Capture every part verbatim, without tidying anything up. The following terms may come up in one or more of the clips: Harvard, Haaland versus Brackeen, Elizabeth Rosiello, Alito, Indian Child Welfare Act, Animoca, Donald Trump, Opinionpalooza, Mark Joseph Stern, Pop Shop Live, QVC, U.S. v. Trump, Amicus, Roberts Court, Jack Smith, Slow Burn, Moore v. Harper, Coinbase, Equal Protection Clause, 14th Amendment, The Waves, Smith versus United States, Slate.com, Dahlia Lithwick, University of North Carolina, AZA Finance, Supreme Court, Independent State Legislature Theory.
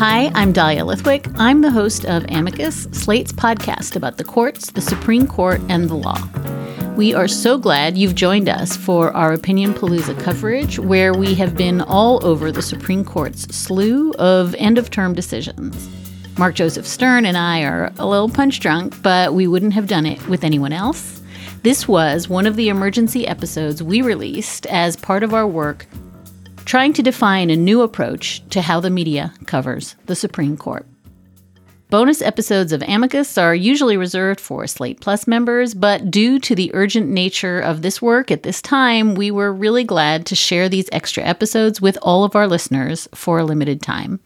Hi, I'm Dahlia Lithwick. I'm the host of Amicus, Slate's podcast about the courts, the Supreme Court, and the law. We are so glad you've joined us for our Opinionpalooza coverage, where we have been all over the Supreme Court's slew of end-of-term decisions. Mark Joseph Stern and I are a little punch drunk, but we wouldn't have done it with anyone else. This was one of the emergency episodes we released as part of our work trying to define a new approach to how the media covers the Supreme Court. Bonus episodes of Amicus are usually reserved for Slate Plus members, but due to the urgent nature of this work at this time, we were really glad to share these extra episodes with all of our listeners for a limited time.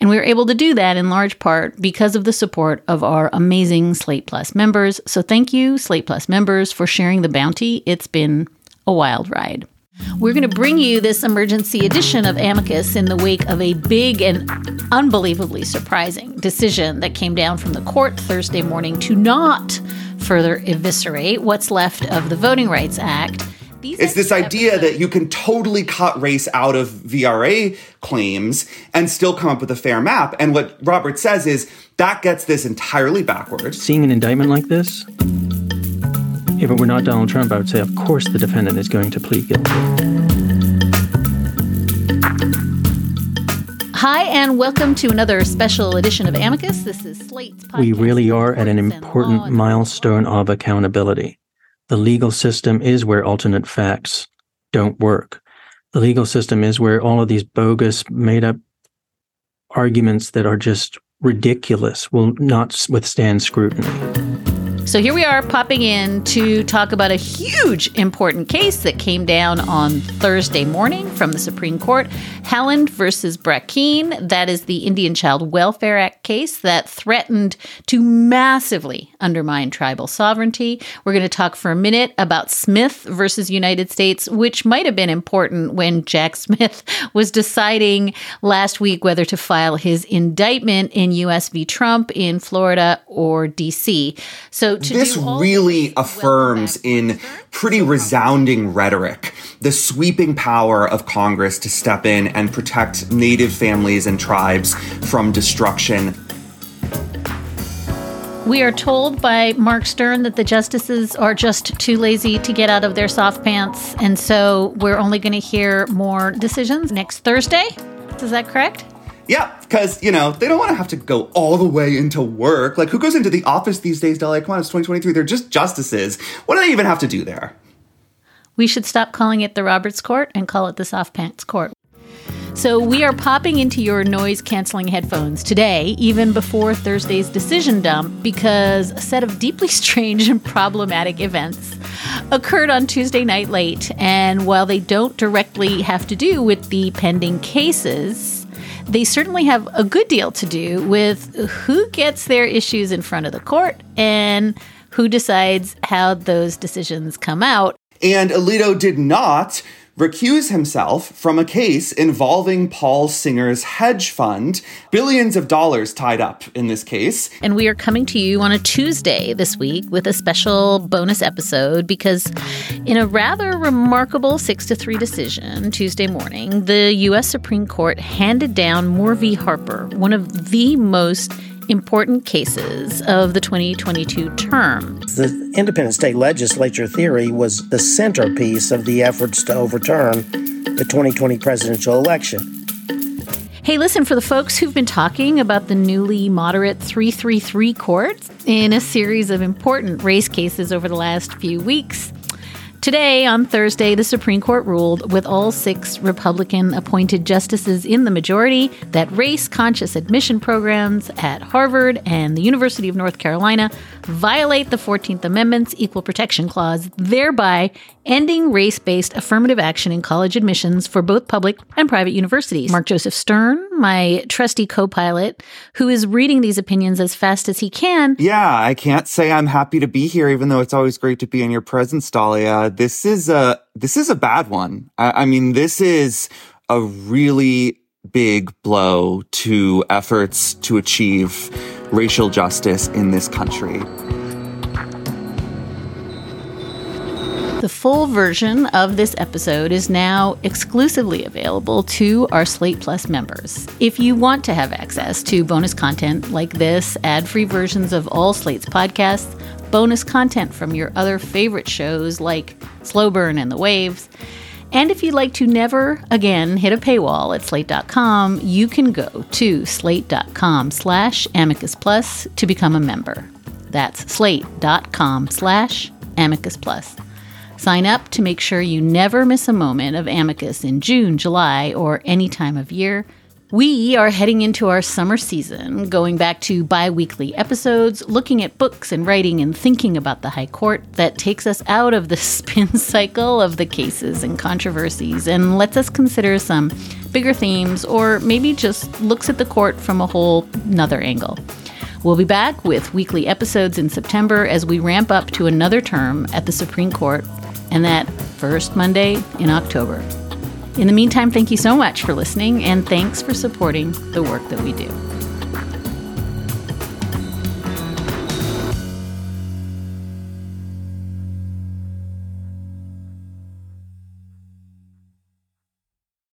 And we were able to do that in large part because of the support of our amazing Slate Plus members. So thank you, Slate Plus members, for sharing the bounty. It's been a wild ride. We're going to bring you this emergency edition of Amicus in the wake of a big and unbelievably surprising decision that came down from the court Thursday morning to not further eviscerate what's left of the Voting Rights Act. These it's this idea episodes. that you can totally cut race out of V R A claims and still come up with a fair map. And what Roberts says is that gets this entirely backwards. Seeing an indictment like this, if it were not Donald Trump, I would say, of course, the defendant is going to plead guilty. Hi, and welcome to another special edition of Amicus. This is Slate's podcast. We really are at an important milestone of accountability. The legal system is where alternate facts don't work. The legal system is where all of these bogus, made-up arguments that are just ridiculous will not withstand scrutiny. So here we are popping in to talk about a huge important case that came down on Thursday morning from the Supreme Court, Haaland versus Brackeen. That is the Indian Child Welfare Act case that threatened to massively undermine tribal sovereignty. We're going to talk for a minute about Smith versus United States, which might have been important when Jack Smith was deciding last week whether to file his indictment in U S v. Trump in Florida or D C. So this really affirms in pretty resounding rhetoric the sweeping power of Congress to step in and protect Native families and tribes from destruction. We are told by Mark Stern that the justices are just too lazy to get out of their soft pants, and so we're only going to hear more decisions next Thursday. Is that correct? Yeah, because, you know, they don't want to have to go all the way into work. Like, who goes into the office these days, Dahlia? Come on, it's twenty twenty-three. They're just justices. What do they even have to do there? We should stop calling it the Roberts Court and call it the Soft Pants Court. So we are popping into your noise-canceling headphones today, even before Thursday's decision dump, because a set of deeply strange and problematic events occurred on Tuesday night late. And while they don't directly have to do with the pending cases, they certainly have a good deal to do with who gets their issues in front of the court and who decides how those decisions come out. And Alito did not recuse himself from a case involving Paul Singer's hedge fund, billions of dollars tied up in this case. And we are coming to you on a Tuesday this week with a special bonus episode because in a rather remarkable six to three decision Tuesday morning, the U S Supreme Court handed down Moore v. Harper, one of the most important cases of the twenty twenty-two term. The independent state legislature theory was the centerpiece of the efforts to overturn the twenty twenty presidential election. Hey, listen, for the folks who've been talking about the newly moderate three three three courts in a series of important race cases over the last few weeks, today, on Thursday, the Supreme Court ruled, with all six Republican-appointed justices in the majority, that race-conscious admission programs at Harvard and the University of North Carolina violate the fourteenth Amendment's Equal Protection Clause, thereby ending race-based affirmative action in college admissions for both public and private universities. Mark Joseph Stern, my trusty co-pilot, who is reading these opinions as fast as he can. Yeah, I can't say I'm happy to be here, even though it's always great to be in your presence, Dahlia. This is a this is a bad one. I, I mean, this is a really big blow to efforts to achieve racial justice in this country. The full version of this episode is now exclusively available to our Slate Plus members. If you want to have access to bonus content like this, ad-free versions of all Slate's podcasts, bonus content from your other favorite shows like Slow Burn and The Waves, and if you'd like to never again hit a paywall at Slate dot com, you can go to Slate.com slash Amicus Plus to become a member. That's Slate.com slash Amicus Plus. Sign up to make sure you never miss a moment of Amicus in June, July, or any time of year. We are heading into our summer season, going back to bi-weekly episodes, looking at books and writing and thinking about the high court that takes us out of the spin cycle of the cases and controversies and lets us consider some bigger themes, or maybe just looks at the court from a whole nother angle. We'll be back with weekly episodes in September as we ramp up to another term at the Supreme Court, and that first Monday in October. In the meantime, thank you so much for listening, and thanks for supporting the work that we do.